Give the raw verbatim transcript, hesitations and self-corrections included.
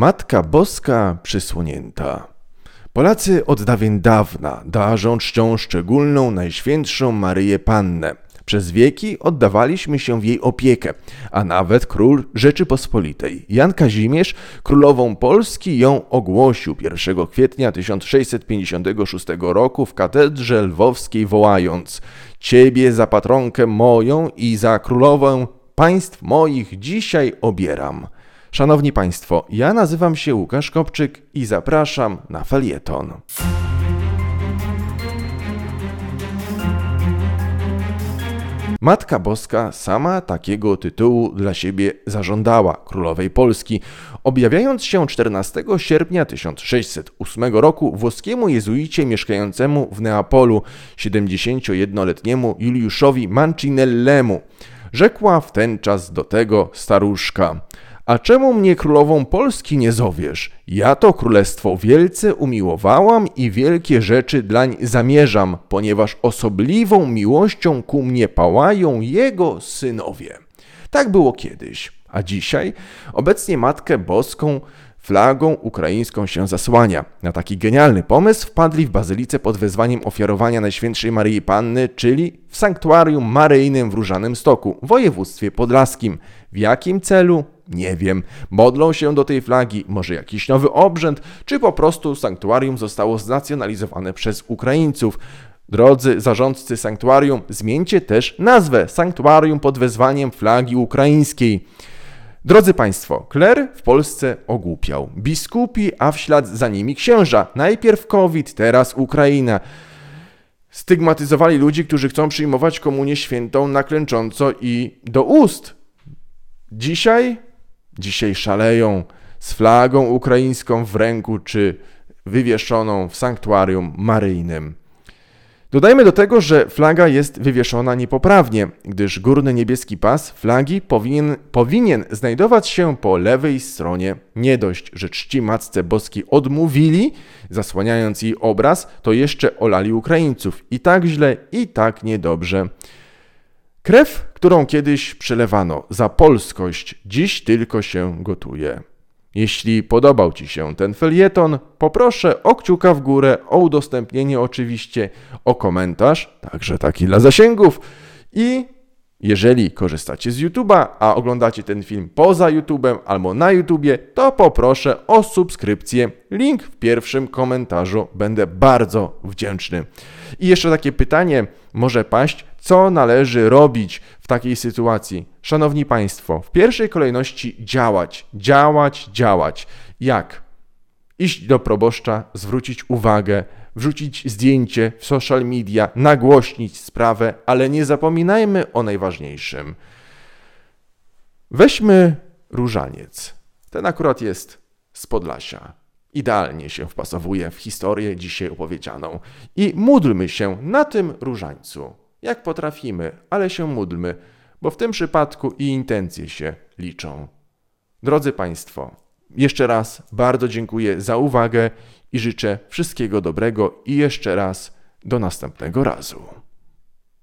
Matka Boska przysłonięta. Polacy od dawien dawna darzą czcią szczególną Najświętszą Maryję Pannę. Przez wieki oddawaliśmy się w jej opiekę, a nawet król Rzeczypospolitej, Jan Kazimierz, królową Polski ją ogłosił pierwszego kwietnia tysiąc sześćset pięćdziesiątego szóstego roku w katedrze lwowskiej, wołając: Ciebie za patronkę moją i za królowę państw moich dzisiaj obieram. Szanowni Państwo, ja nazywam się Łukasz Kopczyk i zapraszam na felieton. Matka Boska sama takiego tytułu dla siebie zażądała królowej Polski, objawiając się czternastego sierpnia tysiąc sześćset ósmego roku włoskiemu jezuicie mieszkającemu w Neapolu, siedemdziesięciojednoletniemu Juliuszowi Mancinellemu. Rzekła w ten czas do tego staruszka: A czemu mnie królową Polski nie zowiesz? Ja to królestwo wielce umiłowałam i wielkie rzeczy dlań zamierzam, ponieważ osobliwą miłością ku mnie pałają jego synowie. Tak było kiedyś, a dzisiaj obecnie Matkę Boską flagą ukraińską się zasłania. Na taki genialny pomysł wpadli w Bazylice pod wezwaniem ofiarowania Najświętszej Maryi Panny, czyli w sanktuarium maryjnym w Różanym Stoku, województwie podlaskim. W jakim celu? Nie wiem. Modlą się do tej flagi, może jakiś nowy obrzęd, czy po prostu sanktuarium zostało znacjonalizowane przez Ukraińców. Drodzy zarządcy sanktuarium, zmieńcie też nazwę: sanktuarium pod wezwaniem flagi ukraińskiej. Drodzy Państwo, kler w Polsce ogłupiał. Biskupi, a w ślad za nimi księża. Najpierw COVID, teraz Ukraina. Stygmatyzowali ludzi, którzy chcą przyjmować komunię świętą na klęcząco i do ust. Dzisiaj? Dzisiaj szaleją z flagą ukraińską w ręku czy wywieszoną w sanktuarium maryjnym. Dodajmy do tego, że flaga jest wywieszona niepoprawnie, gdyż górny niebieski pas flagi powinien, powinien znajdować się po lewej stronie. Nie dość, że czci Matce Boskiej odmówili, zasłaniając jej obraz, to jeszcze olali Ukraińców. I tak źle, i tak niedobrze. Krew, którą kiedyś przelewano za polskość, dziś tylko się gotuje. Jeśli podobał Ci się ten felieton, poproszę o kciuka w górę, o udostępnienie oczywiście, o komentarz, także taki dla zasięgów. I jeżeli korzystacie z YouTube'a, a oglądacie ten film poza YouTube'em albo na YouTubie, to poproszę o subskrypcję. Link w pierwszym komentarzu. Będę bardzo wdzięczny. I jeszcze takie pytanie może paść: co należy robić w takiej sytuacji? Szanowni Państwo, w pierwszej kolejności działać, działać, działać. Jak? Iść do proboszcza, zwrócić uwagę, wrzucić zdjęcie w social media, nagłośnić sprawę, ale nie zapominajmy o najważniejszym. Weźmy różaniec. Ten akurat jest z Podlasia. Idealnie się wpasowuje w historię dzisiaj opowiedzianą. I módlmy się na tym różańcu. Jak potrafimy, ale się módlmy, bo w tym przypadku i intencje się liczą. Drodzy Państwo, jeszcze raz bardzo dziękuję za uwagę i życzę wszystkiego dobrego i jeszcze raz do następnego razu.